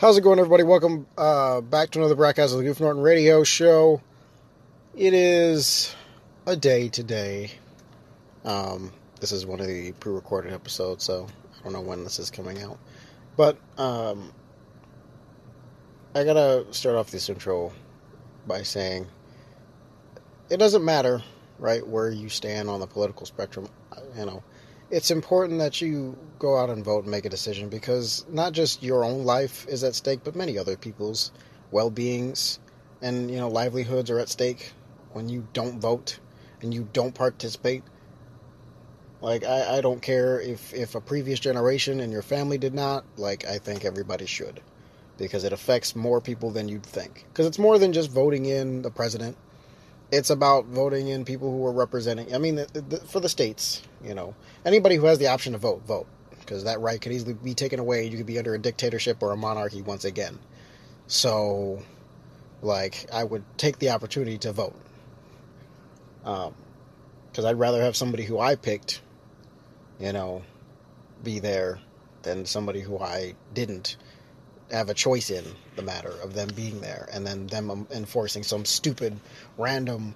How's it going, everybody? Welcome back to another broadcast of the Goof Norton Radio Show. It is a day today. This is one of the pre-recorded episodes, so I don't know when this is coming out. But I gotta start off this intro by saying it doesn't matter, right, where you stand on the political spectrum. You know, it's important that you go out and vote and make a decision, because not just your own life is at stake, but many other people's well-beings and, you know, livelihoods are at stake when you don't vote and you don't participate. Like, I don't care if a previous generation and your family did not. Like, I think everybody should, because it affects more people than you'd think. Because it's more than just voting in the president. It's about voting in people who are representing, I mean, for the states, you know, anybody who has the option to vote, vote. Because that right could easily be taken away. You could be under a dictatorship or a monarchy once again. So, like, I would take the opportunity to vote. Because I'd rather have somebody who I picked, you know, be there than somebody who I didn't have a choice in the matter of them being there, and then them enforcing some stupid, random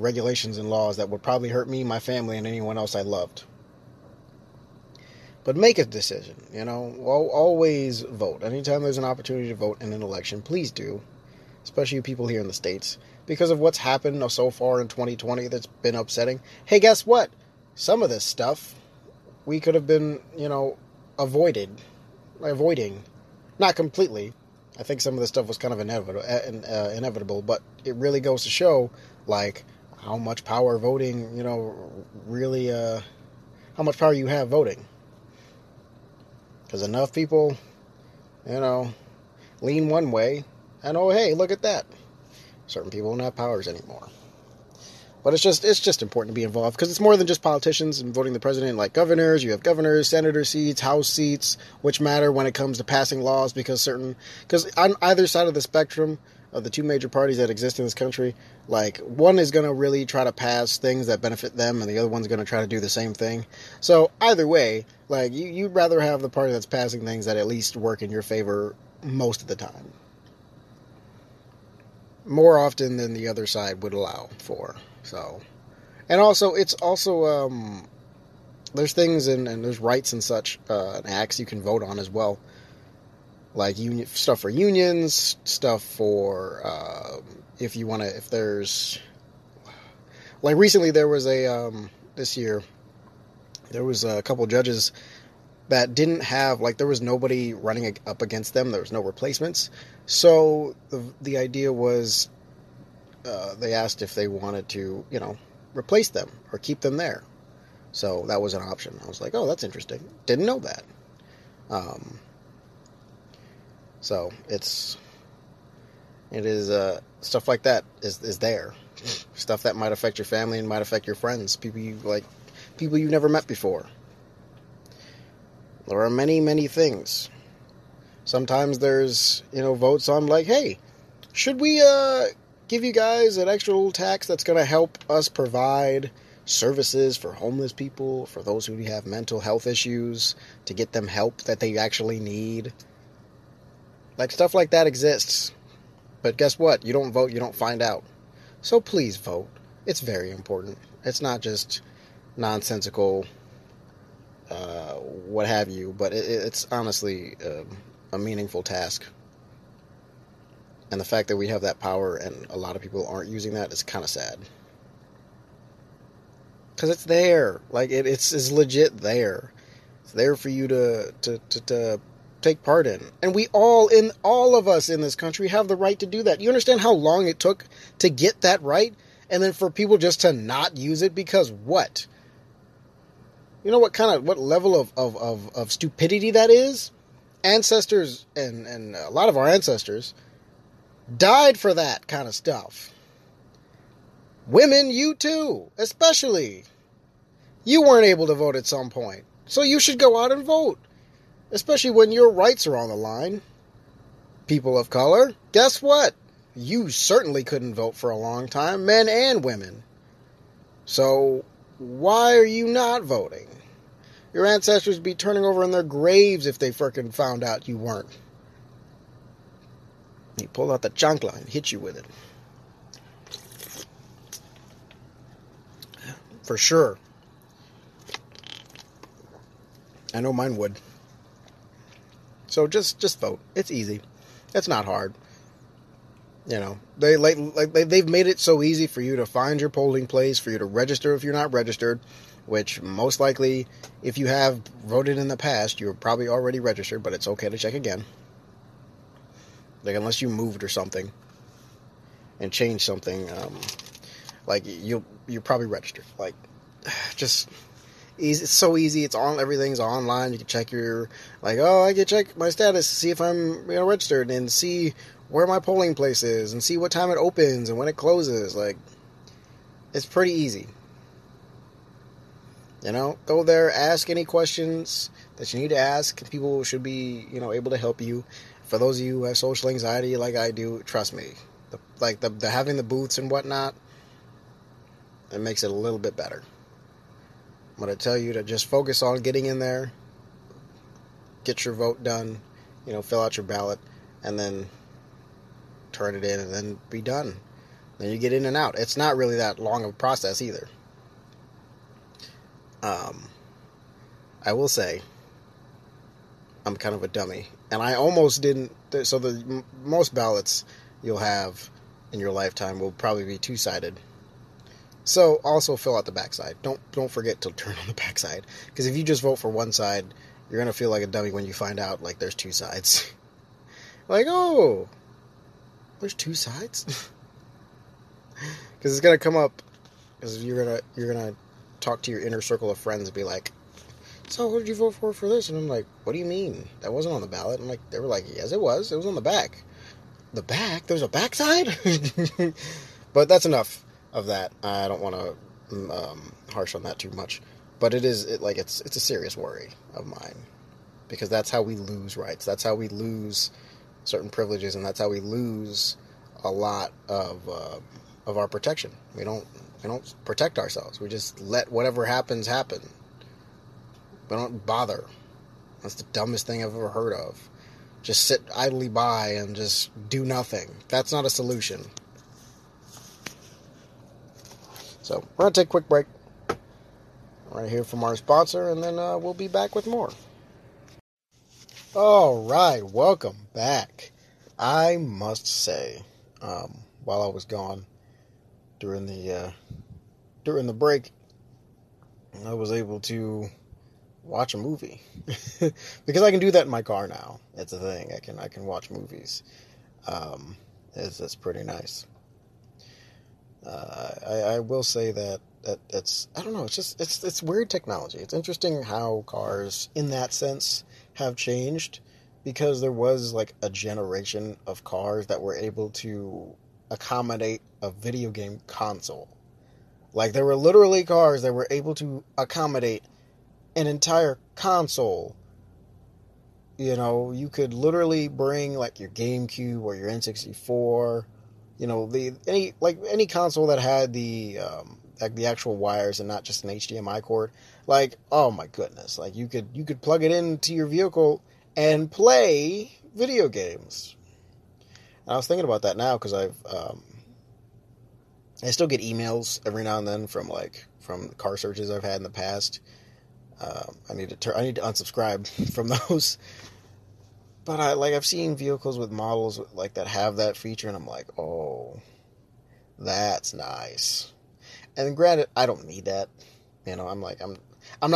regulations and laws that would probably hurt me, my family, and anyone else I loved. But make a decision, you know. Always vote. Anytime there's an opportunity to vote in an election, please do. Especially you people here in the States. Because of what's happened so far in 2020 that's been upsetting. Hey, guess what? Some of this stuff we could have been, you know, avoiding. Not completely. I think some of this stuff was kind of inevitable, but it really goes to show, like, how much power voting, you know, really, how much power you have voting. Because enough people, you know, lean one way, and oh, hey, look at that. Certain people don't have powers anymore. But it's just important to be involved, because it's more than just politicians and voting the president. Like governors, you have governors, senator seats, house seats, which matter when it comes to passing laws, because on either side of the spectrum of the two major parties that exist in this country, like, one is going to really try to pass things that benefit them, and the other one's going to try to do the same thing. So either way, like, you'd rather have the party that's passing things that at least work in your favor most of the time. More often than the other side would allow for. So, and also, it's also, there's things and there's rights and such, and acts you can vote on as well. Like stuff for unions, stuff for, if there's, like, recently there was this year, there was a couple judges that didn't have, like, there was nobody running up against them. There was no replacements. So the idea was, they asked if they wanted to, you know, replace them or keep them there. So that was an option. I was like, oh, that's interesting. Didn't know that. So it is stuff like that is there. Stuff that might affect your family and might affect your friends. People you've never met before. There are many, many things. Sometimes there's, you know, votes on, like, hey, should we give you guys an extra little tax that's going to help us provide services for homeless people, for those who have mental health issues, to get them help that they actually need. Like, stuff like that exists. But guess what? You don't vote, you don't find out. So please vote. It's very important. It's not just nonsensical what have you, but it's honestly a meaningful task. And the fact that we have that power and a lot of people aren't using that is kind of sad. Because it's there. Like, it's legit there. It's there for you to take part in. And all of us in this country have the right to do that. You understand how long it took to get that right? And then for people just to not use it because what? You know what level of stupidity that is? Ancestors and a lot of our ancestors died for that kind of stuff. Women, you too, especially. You weren't able to vote at some point. So you should go out and vote. Especially when your rights are on the line. People of color, guess what? You certainly couldn't vote for a long time, men and women. So why are you not voting? Your ancestors would be turning over in their graves if they frickin' found out you weren't. He pulled out the chancla and hit you with it. For sure. I know mine would. So just vote. It's easy. It's not hard. You know, they they've made it so easy for you to find your polling place, for you to register if you're not registered, which most likely, if you have voted in the past, you're probably already registered, but it's okay to check again. Like, unless you moved or something and changed something, like, you're probably registered. Like, just... It's so easy. It's on. Everything's online. You can check your, like, oh, I can check my status to see if I'm, you know, registered, and see where my polling place is, and see what time it opens and when it closes. Like, it's pretty easy. You know, go there, ask any questions that you need to ask. People should be, you know, able to help you. For those of you who have social anxiety like I do, trust me, the having the booths and whatnot, it makes it a little bit better. I'm going to tell you to just focus on getting in there, get your vote done, you know, fill out your ballot, and then turn it in, and then be done. Then you get in and out. It's not really that long of a process either. I will say, I'm kind of a dummy, and I almost didn't, so the most ballots you'll have in your lifetime will probably be two-sided. So, also fill out the backside. Don't forget to turn on the backside. Because if you just vote for one side, you're going to feel like a dummy when you find out, like, there's two sides. Like, oh, there's two sides? Because it's going to come up, because you're gonna talk to your inner circle of friends and be like, so, what did you vote for this? And I'm like, what do you mean? That wasn't on the ballot. And I'm like, they were like, yes, it was. It was on the back. The back? There's a backside? But that's enough of that. I don't want to harsh on that too much, but it's a serious worry of mine, because that's how we lose rights, that's how we lose certain privileges, and that's how we lose a lot of our protection. We don't protect ourselves. We just let whatever happens happen. We don't bother. That's the dumbest thing I've ever heard of. Just sit idly by and just do nothing. That's not a solution. So, we're going to take a quick break. We're going to hear from our sponsor, and then we'll be back with more. All right, welcome back. I must say, while I was gone during the break, I was able to watch a movie. Because I can do that in my car now. That's the thing. I can watch movies. It's pretty nice. I will say that it's, I don't know, it's just, it's weird technology. It's interesting how cars, in that sense, have changed, because there was, like, a generation of cars that were able to accommodate a video game console. Like, there were literally cars that were able to accommodate an entire console. You know, you could literally bring, like, your GameCube or your N64... You know, any console that had the actual wires and not just an HDMI cord. Like, oh my goodness, like you could plug it into your vehicle and play video games. And I was thinking about that now, because I still get emails every now and then from car searches I've had in the past. I need to unsubscribe from those. But I've seen vehicles with models like that have that feature, and I'm like, oh, that's nice. And granted, I don't need that. You know, I'm not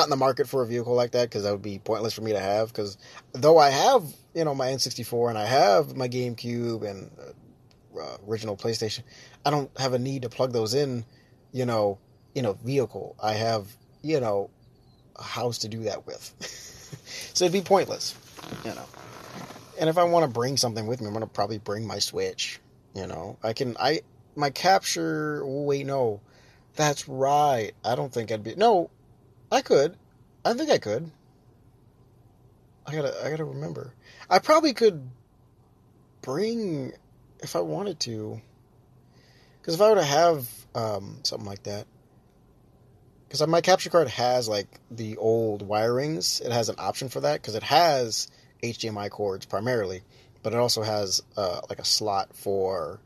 in the market for a vehicle like that, because that would be pointless for me to have. Because though I have, you know, my N64 and I have my GameCube and original PlayStation, I don't have a need to plug those in, you know, in a vehicle. I have, you know, a house to do that with, so it'd be pointless, you know. And if I want to bring something with me, I'm going to probably bring my Switch, you know. My capture, wait, no, that's right. I don't think I'd be, no, I could. I think I could. I gotta remember. I probably could bring, if I wanted to, because if I were to have something like that, because my capture card has, like, the old wirings, it has an option for that, because it has HDMI cords primarily, But it also has like a slot for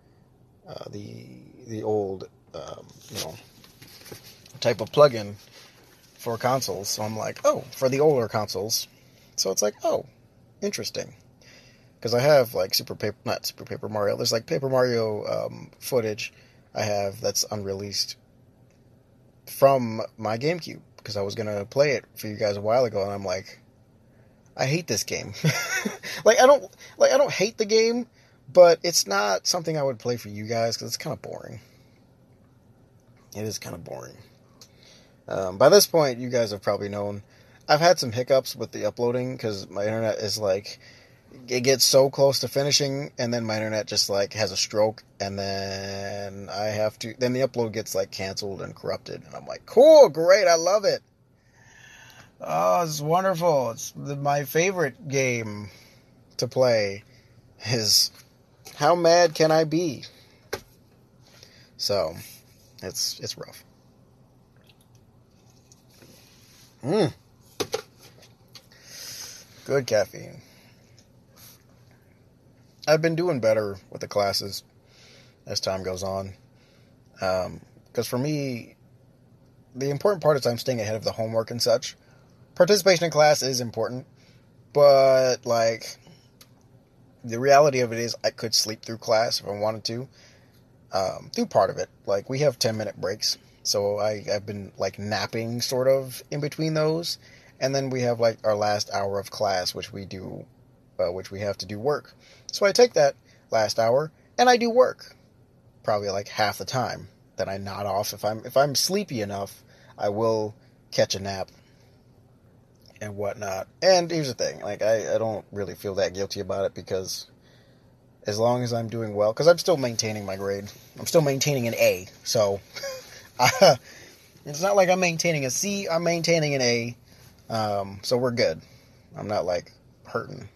the old type of plug-in for consoles. So I'm like, oh, for the older consoles. So it's like, oh, interesting. Because I have like not Super Paper Mario. There's like Paper Mario footage I have that's unreleased from my GameCube, because I was gonna play it for you guys a while ago, and I'm like, I hate this game. I don't hate the game, but it's not something I would play for you guys because it's kind of boring. It is kind of boring. By this point, you guys have probably known I've had some hiccups with the uploading because my internet is like, it gets so close to finishing, and then my internet just like has a stroke, and then I have to, then the upload gets like canceled and corrupted, and I'm like, cool, great, I love it. Oh, it's wonderful. It's my favorite game to play is how mad can I be? So it's rough. Good caffeine. I've been doing better with the classes as time goes on. Because for me, the important part is I'm staying ahead of the homework and such. Participation in class is important, but like the reality of it is I could sleep through class if I wanted to. Through part of it, like we have 10-minute breaks, so I've been like napping sort of in between those, and then we have like our last hour of class, which we do, which we have to do work. So I take that last hour and I do work, probably like half the time. Then I nod off. If I'm sleepy enough, I will catch a nap and whatnot. And here's the thing, like I don't really feel that guilty about it, because as long as I'm doing well, because I'm still maintaining my grade. I'm still maintaining an A, so it's not like I'm maintaining a C, I'm maintaining an A, so we're good. I'm not, like, hurting.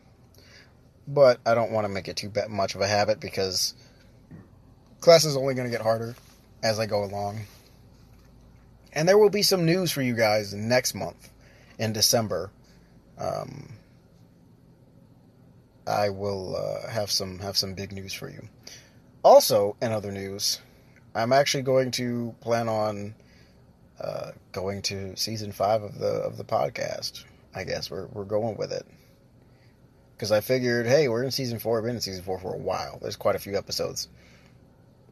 But I don't want to make it too much of a habit, because class is only going to get harder as I go along. And there will be some news for you guys next month, in December. I will have some big news for you. Also, in other news, I'm actually going to plan on going to season 5 of the podcast. I guess we're going with it, because I figured, hey, we're in season 4. I've been in season 4 for a while. There's quite a few episodes,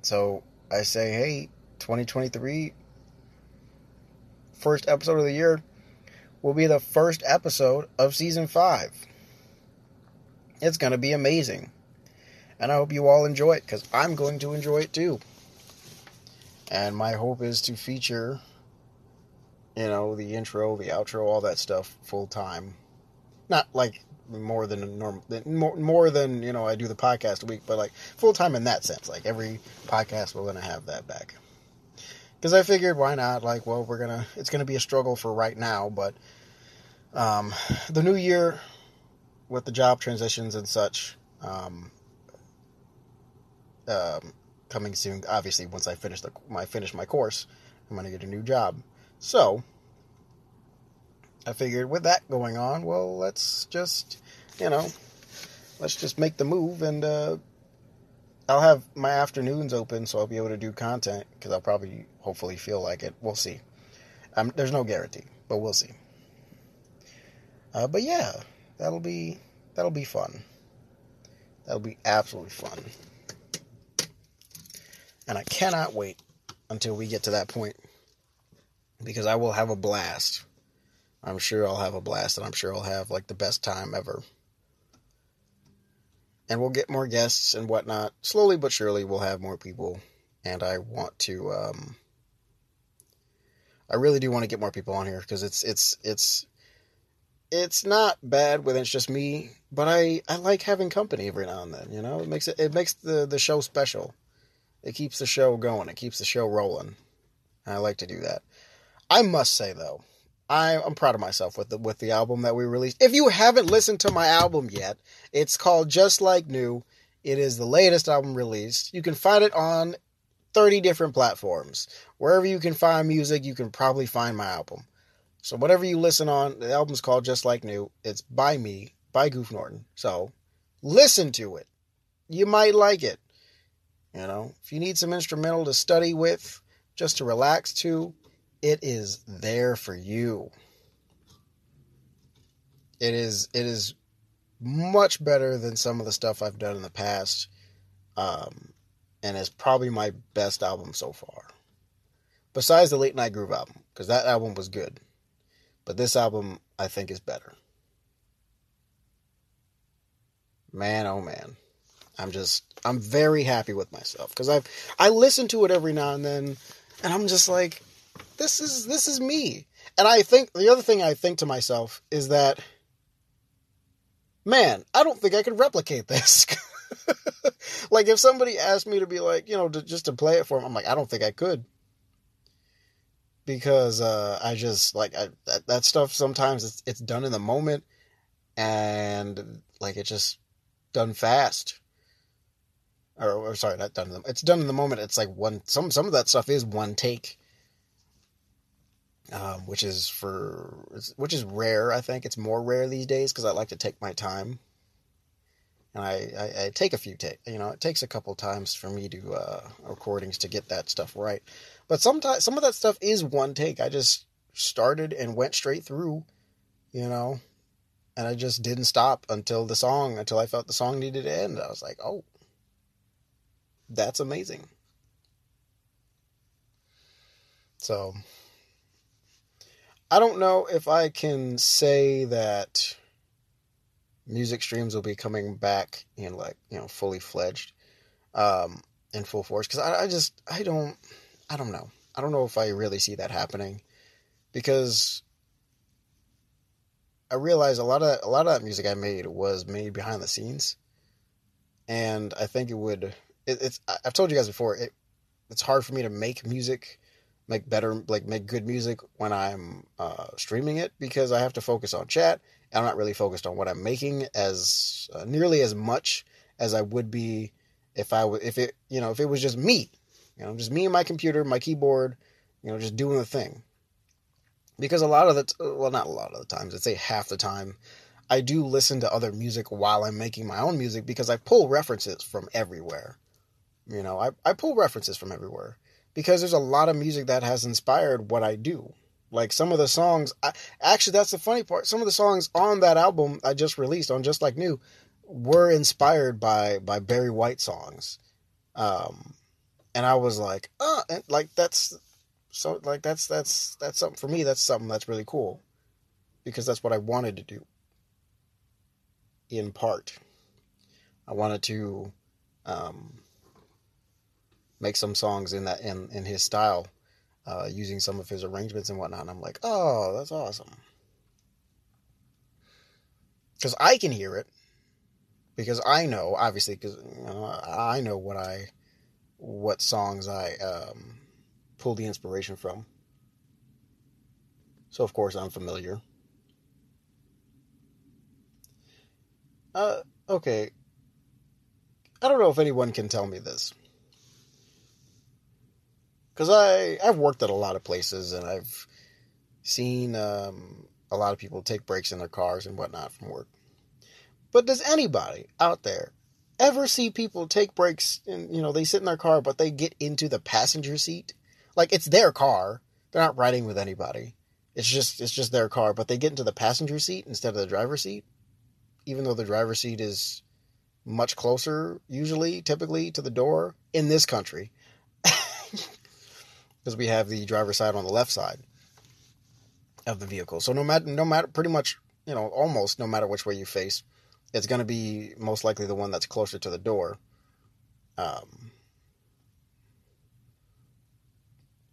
so I say, hey, 2023, first episode of the year will be the first episode of season 5. It's going to be amazing. And I hope you all enjoy it, because I'm going to enjoy it too. And my hope is to feature, the intro, the outro, all that stuff full time. Not like more than a normal, more than, I do the podcast a week, but like full time in that sense. Like every podcast, we're going to have that back. Because I figured, why not? Like, well, it's going to be a struggle for right now, but the new year, with the job transitions and such, coming soon. Obviously, once I finish my course, I'm going to get a new job. So I figured, with that going on, well, let's just make the move, and I'll have my afternoons open, so I'll be able to do content, because I'll probably, hopefully, feel like it. We'll see. There's no guarantee, but we'll see. But yeah. That'll be fun. That'll be absolutely fun. And I cannot wait until we get to that point, because I will have a blast. I'm sure I'll have a blast, and I'm sure I'll have like the best time ever. And we'll get more guests and whatnot. Slowly but surely, we'll have more people. And I want to, I really do want to get more people on here, because it's not bad when it's just me, but I like having company every now and then, It makes the show special. It keeps the show going. It keeps the show rolling. And I like to do that. I must say, though, I'm proud of myself with the album that we released. If you haven't listened to my album yet, it's called Just Like New. It is the latest album released. You can find it on 30 different platforms. Wherever you can find music, you can probably find my album. So whatever you listen on, the album's called Just Like New. It's by me, by Goof Norton. So Listen to it. You might like it. You know, if you need some instrumental to study with, just to relax to, it is there for you. It is much better than some of the stuff I've done in the past. And it's probably my best album so far. Besides the Late Night Groove album, because that album was good. But this album, I think, is better. Man, oh man. I'm very happy with myself. Because I listen to it every now and then, and I'm just like, this is me. And I think, the other thing I think to myself is that, man, I don't think I could replicate this. Like, if somebody asked me to be like, you know, just to play it for them, I'm like, I don't think I could. Because that stuff sometimes it's done in the moment, and like it's just done fast. Or sorry, not done. It's done in the moment. It's like some of that stuff is one take, which is rare. I think it's more rare these days because I like to take my time, and I take a few takes. You know, it takes a couple times for me to recordings to get that stuff right. But sometimes some of that stuff is one take. I just started and went straight through, you know, and I just didn't stop until I felt the song needed to end. I was like, oh, that's amazing. So I don't know if I can say that music streams will be coming back in, like, you know, fully fledged, in full force. Cause I don't know. I don't know if I really see that happening, because I realized a lot of that music I made was made behind the scenes, and I think I've told you guys before, it's hard for me to make good music when I'm streaming it, because I have to focus on chat, and I'm not really focused on what I'm making as nearly as much as I would be if it was just me. You know, just me and my computer, my keyboard, you know, just doing the thing. Because not a lot of the times, I'd say half the time, I do listen to other music while I'm making my own music, because I pull references from everywhere. You know, I pull references from everywhere, because there's a lot of music that has inspired what I do. Like some of the songs, that's the funny part. Some of the songs on that album I just released on Just Like New were inspired by Barry White songs. And I was like, that's something for me. That's something that's really cool, because that's what I wanted to do. In part, I wanted to make some songs in his style, using some of his arrangements and whatnot. And I'm like, oh, that's awesome, because I can hear it, because I know, obviously, because, you know, I know what songs I pull the inspiration from. So, of course, I'm familiar. Okay. I don't know if anyone can tell me this, because I've worked at a lot of places, and I've seen a lot of people take breaks in their cars and whatnot from work. But does anybody out there ever see people take breaks and, you know, they sit in their car, but they get into the passenger seat? Like, it's their car. They're not riding with anybody. It's just their car, but they get into the passenger seat instead of the driver's seat, even though the driver's seat is much closer, typically, to the door in this country. Because we have the driver's side on the left side of the vehicle. So no matter, pretty much, you know, almost no matter which way you face, it's going to be most likely the one that's closer to the door.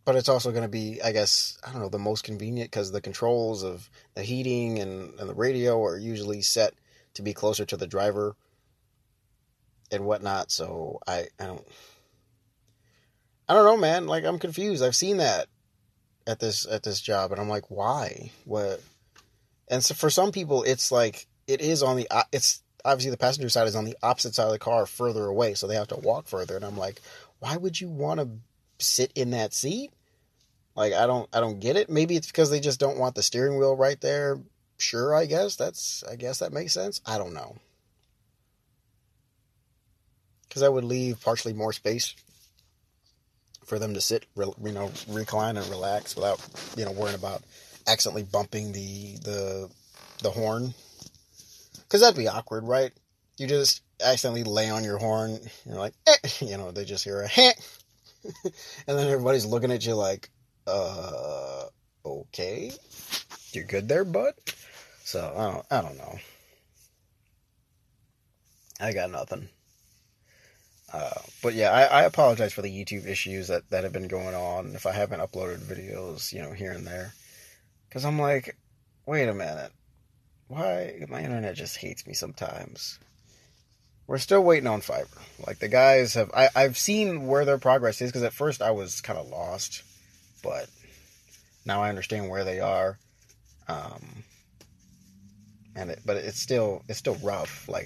But it's also going to be, I guess, I don't know, the most convenient, because the controls of the heating and the radio are usually set to be closer to the driver and whatnot. So I don't know, man. Like, I'm confused. I've seen that at this job, and I'm like, why? What? And so for some people, it's like, it's obviously the passenger side is on the opposite side of the car, further away, so they have to walk further. And I'm like, why would you want to sit in that seat? Like, I don't get it. Maybe it's because they just don't want the steering wheel right there. Sure, I guess that makes sense. I don't know. because that would leave partially more space for them to sit, recline and relax without, worrying about accidentally bumping the horn. Because that'd be awkward, right? You just accidentally lay on your horn, and you're like, eh, they just hear a heh, and then everybody's looking at you like, okay, you're good there, bud? So, I don't know. I got nothing. But yeah, I apologize for the YouTube issues that have been going on. If I haven't uploaded videos, here and there. Because I'm like, wait a minute. Why? My internet just hates me sometimes. We're still waiting on Fiverr. Like, the guys have... I've seen where their progress is, because at first I was kind of lost. But now I understand where they are. But it's still rough. Like,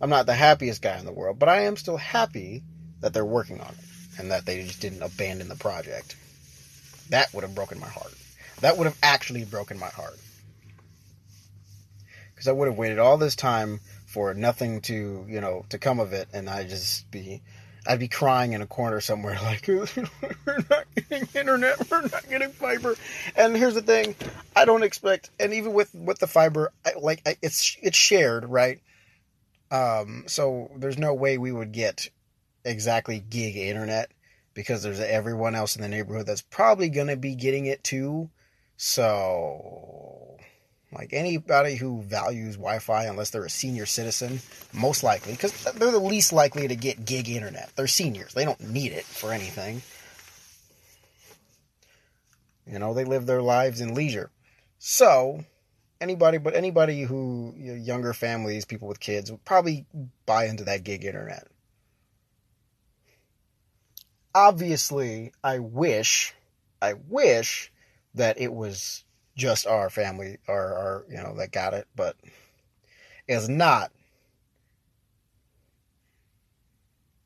I'm not the happiest guy in the world, but I am still happy that they're working on it and that they just didn't abandon the project. That would have broken my heart. That would have actually broken my heart. Because I would have waited all this time for nothing to, to come of it, and I'd be crying in a corner somewhere like, we're not getting internet, we're not getting fiber. And here's the thing, I don't expect, and even with the fiber, it's shared, right? So there's no way we would get exactly gig internet because there's everyone else in the neighborhood that's probably going to be getting it too. So like anybody who values Wi-Fi, unless they're a senior citizen, most likely, because they're the least likely to get gig internet. They're seniors. They don't need it for anything. They live their lives in leisure. So anybody who, younger families, people with kids, would probably buy into that gig internet. Obviously, I wish that it was just our family, or that got it, but it's not.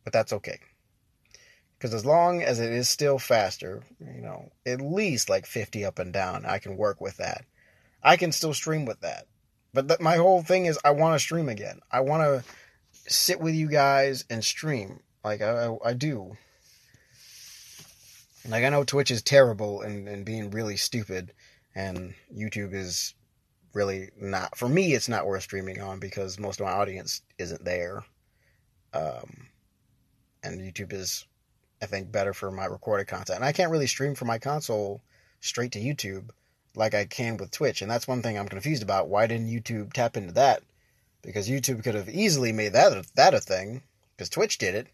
But that's okay. Because as long as it is still faster, at least like 50 up and down, I can work with that. I can still stream with that. But my whole thing is I want to stream again. I want to sit with you guys and stream. Like, I do. Like, I know Twitch is terrible and being really stupid. And YouTube is really not... For me, it's not worth streaming on because most of my audience isn't there. And YouTube is, I think, better for my recorded content. And I can't really stream from my console straight to YouTube like I can with Twitch. And that's one thing I'm confused about. Why didn't YouTube tap into that? Because YouTube could have easily made that a thing. Because Twitch did it.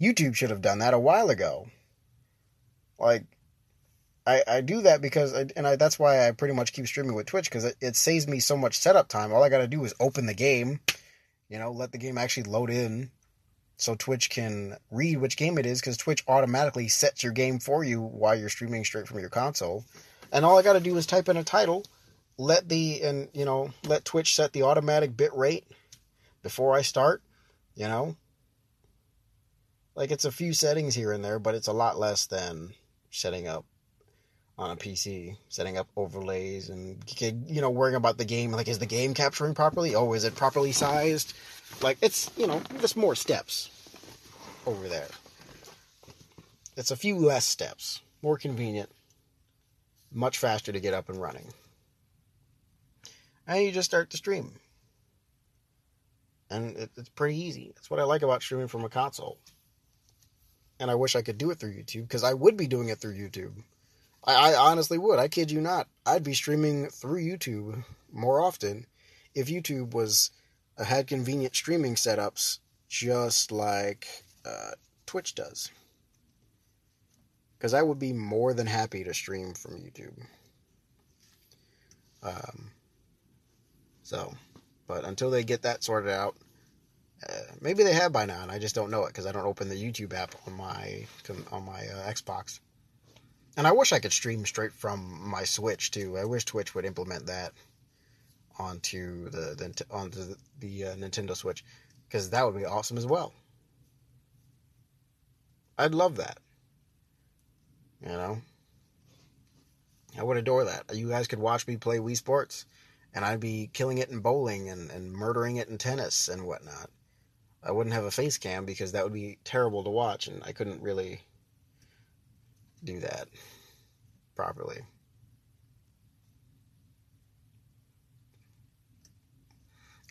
YouTube should have done that a while ago. Like, I do that because... that's why I pretty much keep streaming with Twitch. Because it saves me so much setup time. All I gotta do is open the game. Let the game actually load in. So Twitch can read which game it is. Because Twitch automatically sets your game for you while you're streaming straight from your console. And all I got to do is type in a title, let Twitch set the automatic bit rate before I start, Like, it's a few settings here and there, but it's a lot less than setting up on a PC, setting up overlays and, worrying about the game. Like, is the game capturing properly? Oh, is it properly sized? Like, it's, there's more steps over there. It's a few less steps, more convenient. Much faster to get up and running. And you just start to stream. And it's pretty easy. That's what I like about streaming from a console. And I wish I could do it through YouTube, because I would be doing it through YouTube. I honestly would. I kid you not. I'd be streaming through YouTube more often if YouTube had convenient streaming setups just like Twitch does. Because I would be more than happy to stream from YouTube. But until they get that sorted out, maybe they have by now, and I just don't know it because I don't open the YouTube app on my Xbox. And I wish I could stream straight from my Switch too. I wish Twitch would implement that onto the Nintendo Switch, because that would be awesome as well. I'd love that. I would adore that. You guys could watch me play Wii Sports, and I'd be killing it in bowling and murdering it in tennis and whatnot. I wouldn't have a face cam because that would be terrible to watch, and I couldn't really do that properly.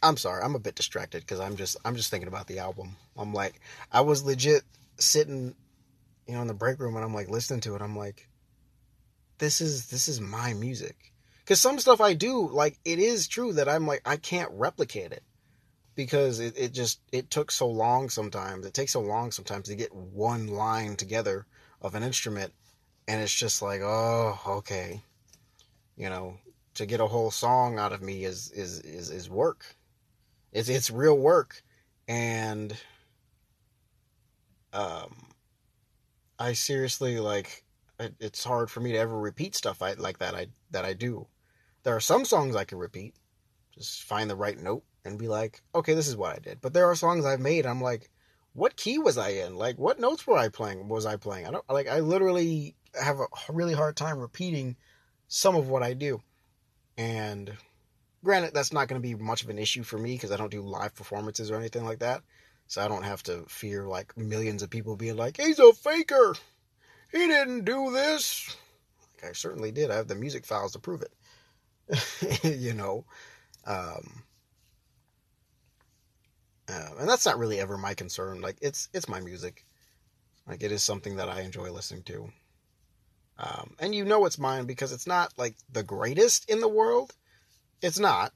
I'm sorry, I'm a bit distracted because I'm just thinking about the album. I'm like, I was legit sitting, you know, in the break room, and I'm like listening to it. I'm like, this is my music. Because some stuff I do, like, it is true that I'm like, I can't replicate it because it took so long sometimes. It takes so long sometimes to get one line together of an instrument, and it's just like, oh, okay, you know, to get a whole song out of me is work. It's real work. And I seriously, like, it's hard for me to ever repeat stuff that I do. There are some songs I can repeat, just find the right note and be like, okay, this is what I did. But there are songs I've made, I'm like, what key was I in? Like, what notes were I playing? I don't, like, I literally have a really hard time repeating some of what I do. And granted, that's not going to be much of an issue for me because I don't do live performances or anything like that. So I don't have to fear, like, millions of people being like, he's a faker, he didn't do this. Like, I certainly did. I have the music files to prove it. You know. And that's not really ever my concern. Like, it's my music. Like, it is something that I enjoy listening to. And you know it's mine because it's not, like, the greatest in the world. It's not.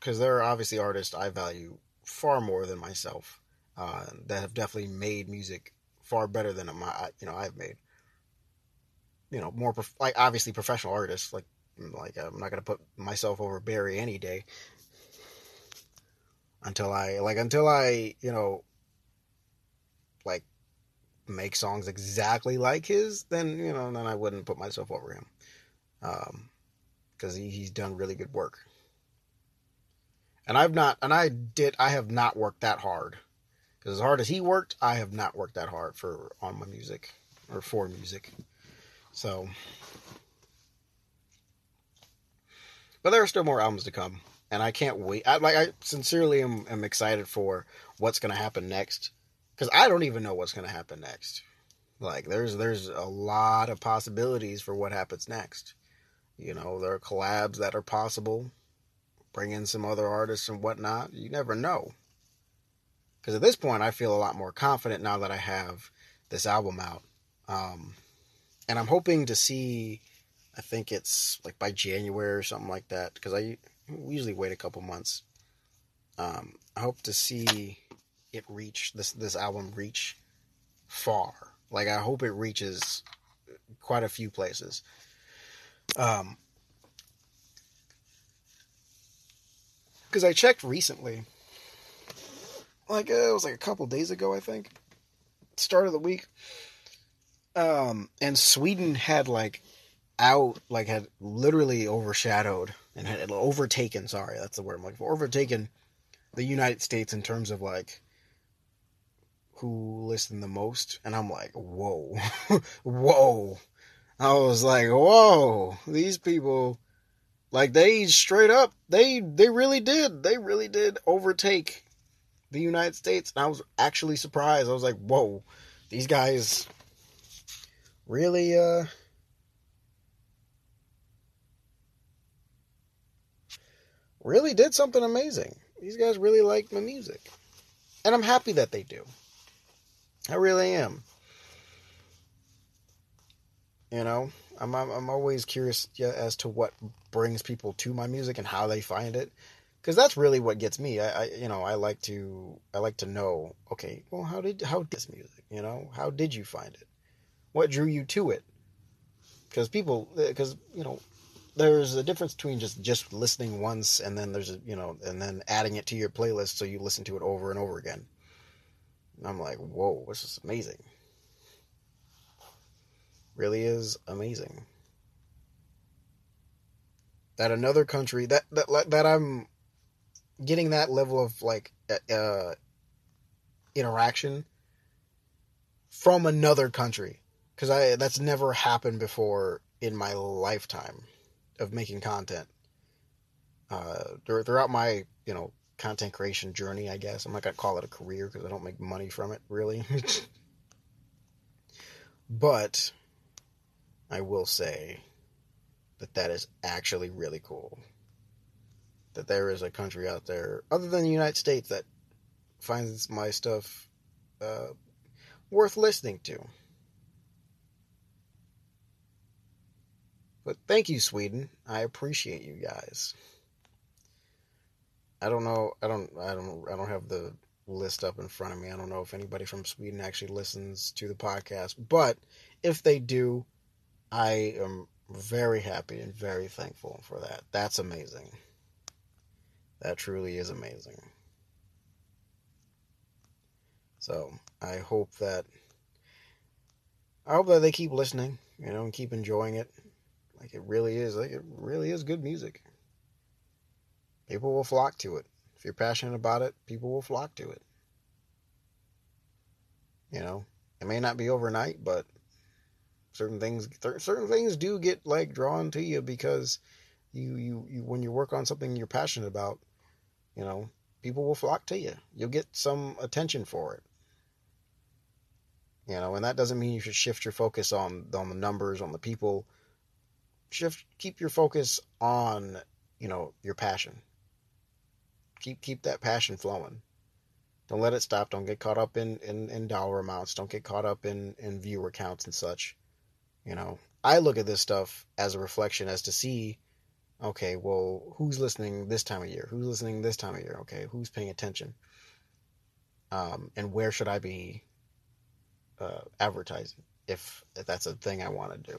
Because there are obviously artists I value far more than myself that have definitely made music far better than I've made. You know, more, like, obviously professional artists. Like I'm not going to put myself over Barry any day. Until I make songs exactly like his, then, you know, then I wouldn't put myself over him. Because he's done really good work. And I have not worked that hard. Because as hard as he worked, I have not worked that hard on my music, or for music. So, but there are still more albums to come. And I can't wait. I sincerely am excited for what's going to happen next. Because I don't even know what's going to happen next. Like, there's a lot of possibilities for what happens next. You know, there are collabs that are possible. Bring in some other artists and whatnot. You never know. Because at this point, I feel a lot more confident now that I have this album out. And I'm hoping to see, I think it's like by January or something like that. Because we usually wait a couple months. I hope to see it reach, this album reach far. Like, I hope it reaches quite a few places. Because I checked recently, like, it was like a couple days ago, I think, start of the week, and Sweden had, like, out, like, had literally overshadowed, and had overtaken, sorry, that's the word I'm looking for, overtaken the United States in terms of, like, who listened the most, and I'm like, whoa, whoa, I was like, whoa, these people, like, they straight up, they really did overtake the United States, and I was actually surprised. I was like, whoa, these guys really, really did something amazing. These guys really like my music, and I'm happy that they do. I really am. You know, I'm always curious as to what brings people to my music and how they find it, because that's really what gets me. I like to know. Okay, well, how did this music? You know, how did you find it? What drew you to it? Because you know, there's a difference between just listening once and then there's and then adding it to your playlist so you listen to it over and over again. And I'm like, whoa, this is amazing. Really is amazing. That another country that I'm getting that level of like interaction from another country, because that's never happened before in my lifetime of making content. Throughout my content creation journey, I guess. I'm not going to call it a career because I don't make money from it, really. But I will say that that is actually really cool. That there is a country out there, other than the United States, that finds my stuff worth listening to. But thank you, Sweden. I appreciate you guys. I don't know. I don't have the list up in front of me. I don't know if anybody from Sweden actually listens to the podcast, but if they do, I am very happy and very thankful for that. That's amazing. That truly is amazing. So I hope that they keep listening, you know, and keep enjoying it. It really is good music. People will flock to it. If you're passionate about it, people will flock to it. You know, it may not be overnight, but certain things do get drawn to you because you when you work on something you're passionate about, you know, people will flock to you. You'll get some attention for it. You know, and that doesn't mean you should shift your focus on the numbers, on the people. Keep your focus on, you know, your passion. Keep that passion flowing. Don't let it stop. Don't get caught up in dollar amounts. Don't get caught up in viewer counts and such. You know, I look at this stuff as a reflection as to see, okay, well, who's listening this time of year? Who's listening this time of year? Okay, who's paying attention? And where should I be advertising if that's a thing I want to do?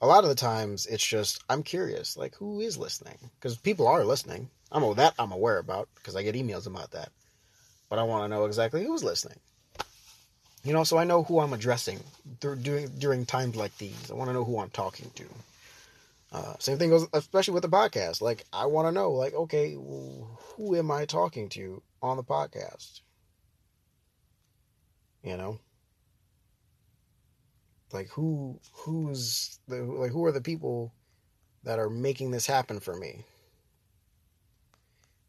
A lot of the times it's just, I'm curious, who is listening? Because people are listening. I'm aware about, because I get emails about that, but I want to know exactly who's listening, you know, so I know who I'm addressing during times like these. I want to know who I'm talking to. Same thing goes, especially with the podcast. I want to know, okay, who am I talking to on the podcast? You know? Who are the people that are making this happen for me?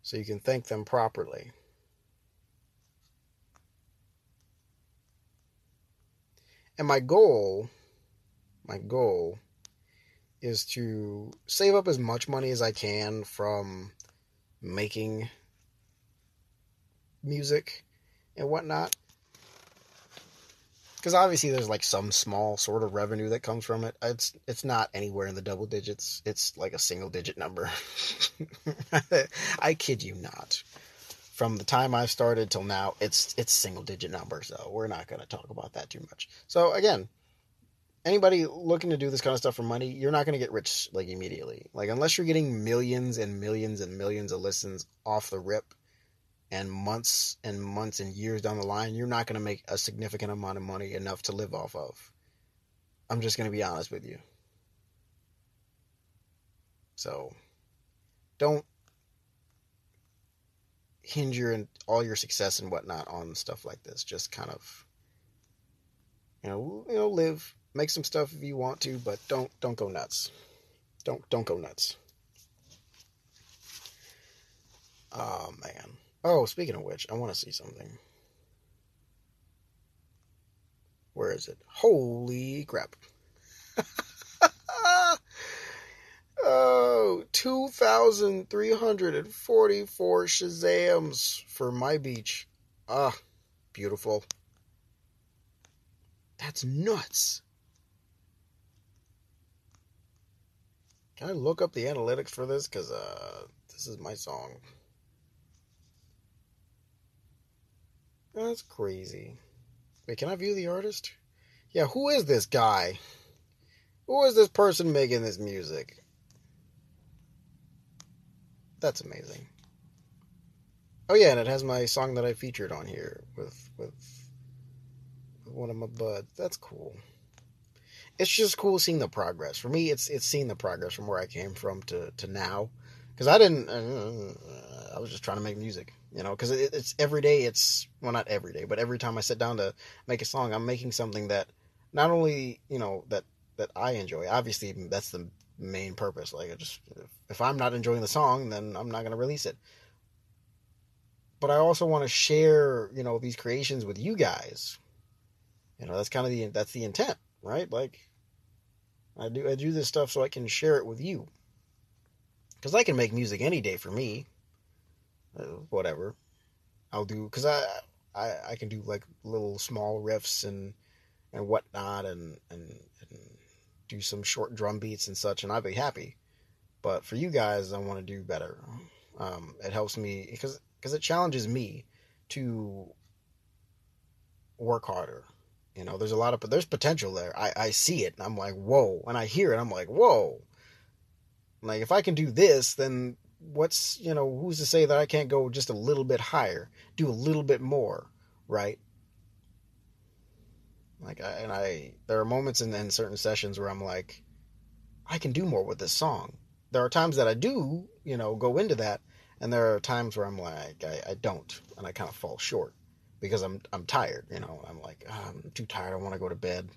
So you can thank them properly. And my goal is to save up as much money as I can from making music and whatnot. Because obviously there's some small sort of revenue that comes from it. It's not anywhere in the double digits. It's a single digit number. I kid you not. From the time I started till now, it's single digit number. So we're not going to talk about that too much. So again, anybody looking to do this kind of stuff for money, you're not going to get rich immediately. Unless you're getting millions and millions and millions of listens off the rip. And months and years down the line, you're not going to make a significant amount of money enough to live off of. I'm just going to be honest with you. So, don't hinge all your success and whatnot on stuff like this. Just kind of, you know, live, make some stuff if you want to, but don't go nuts. Don't go nuts. Oh, man. Oh, speaking of which, I want to see something. Where is it? Holy crap. Oh, 2,344 Shazams for My Beach. Ah, beautiful. That's nuts. Can I look up the analytics for this? Because this is my song. That's crazy. Wait, can I view the artist? Yeah, who is this guy? Who is this person making this music? That's amazing. Oh yeah, and it has my song that I featured on here with one of my buds. That's cool. It's just cool seeing the progress. For me, it's seeing the progress from where I came from to now. Because I was just trying to make music, you know, because it's every day, well, not every day, but every time I sit down to make a song, I'm making something that not only, you know, that I enjoy, obviously that's the main purpose. Like, I just, if I'm not enjoying the song, then I'm not going to release it. But I also want to share, you know, these creations with you guys. You know, that's kind of that's the intent, right? Like, I do this stuff so I can share it with you. Because I can make music any day for me. Whatever. I'll do, because I can do, like, little small riffs and whatnot and do some short drum beats and such, and I'd be happy. But for you guys, I want to do better. It helps me, because it challenges me to work harder. You know, there's potential there. I see it, and I'm like, whoa. And I hear it, I'm like, whoa. Like, if I can do this, then what's, you know, who's to say that I can't go just a little bit higher, do a little bit more, right? Like, there are moments in certain sessions where I'm like, I can do more with this song. There are times that I do, you know, go into that, and there are times where I'm like, I don't, and I kind of fall short because I'm tired, you know. I'm like, I'm too tired. I want to go to bed.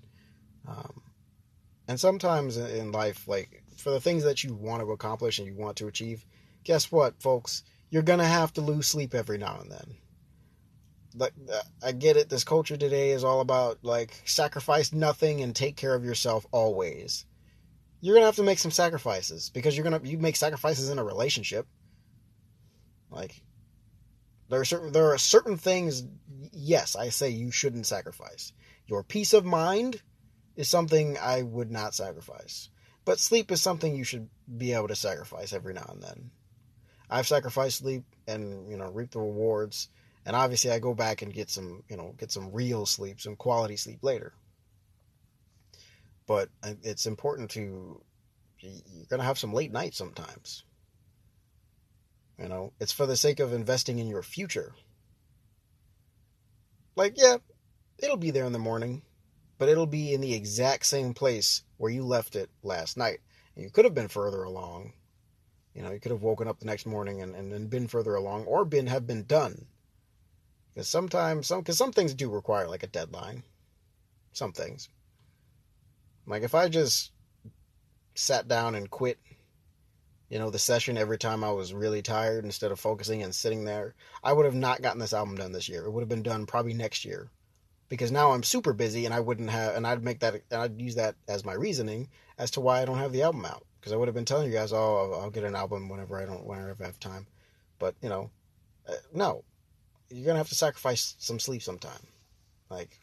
And sometimes in life, like, for the things that you want to accomplish and you want to achieve, guess what, folks? You're going to have to lose sleep every now and then. Like, I get it. This culture today is all about, like, sacrifice nothing and take care of yourself always. You're going to have to make some sacrifices, because you make sacrifices in a relationship. Like, there are certain things, yes, I say you shouldn't sacrifice. Your peace of mind is something I would not sacrifice. But sleep is something you should be able to sacrifice every now and then. I've sacrificed sleep and, you know, reaped the rewards. And obviously I go back and get some, you know, real sleep, some quality sleep later. But it's important to, you're going to have some late nights sometimes. You know, it's for the sake of investing in your future. Like, yeah, it'll be there in the morning, but it'll be in the exact same place where you left it last night. And you could have been further along. You know, you could have woken up the next morning and been further along, or have been done. Because sometimes, some things do require, like, a deadline. Some things. Like, if I just sat down and quit, you know, the session every time I was really tired instead of focusing and sitting there, I would have not gotten this album done this year. It would have been done probably next year. Because now I'm super busy, I'd use that as my reasoning as to why I don't have the album out. Because I would have been telling you guys, oh, I'll get an album whenever I have time. But, you know, no. You're going to have to sacrifice some sleep sometime. Like,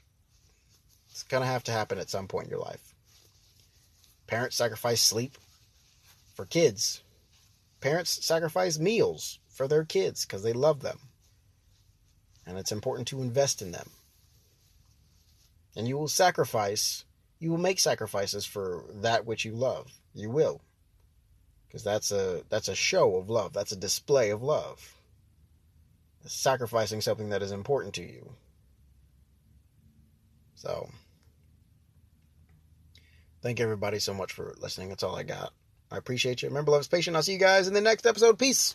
it's going to have to happen at some point in your life. Parents sacrifice sleep for kids. Parents sacrifice meals for their kids because they love them. And it's important to invest in them. And you will make sacrifices for that which you love. You will. Because that's a show of love. That's a display of love. Sacrificing something that is important to you. So, thank everybody so much for listening. That's all I got. I appreciate you. Remember, love is patient. I'll see you guys in the next episode. Peace.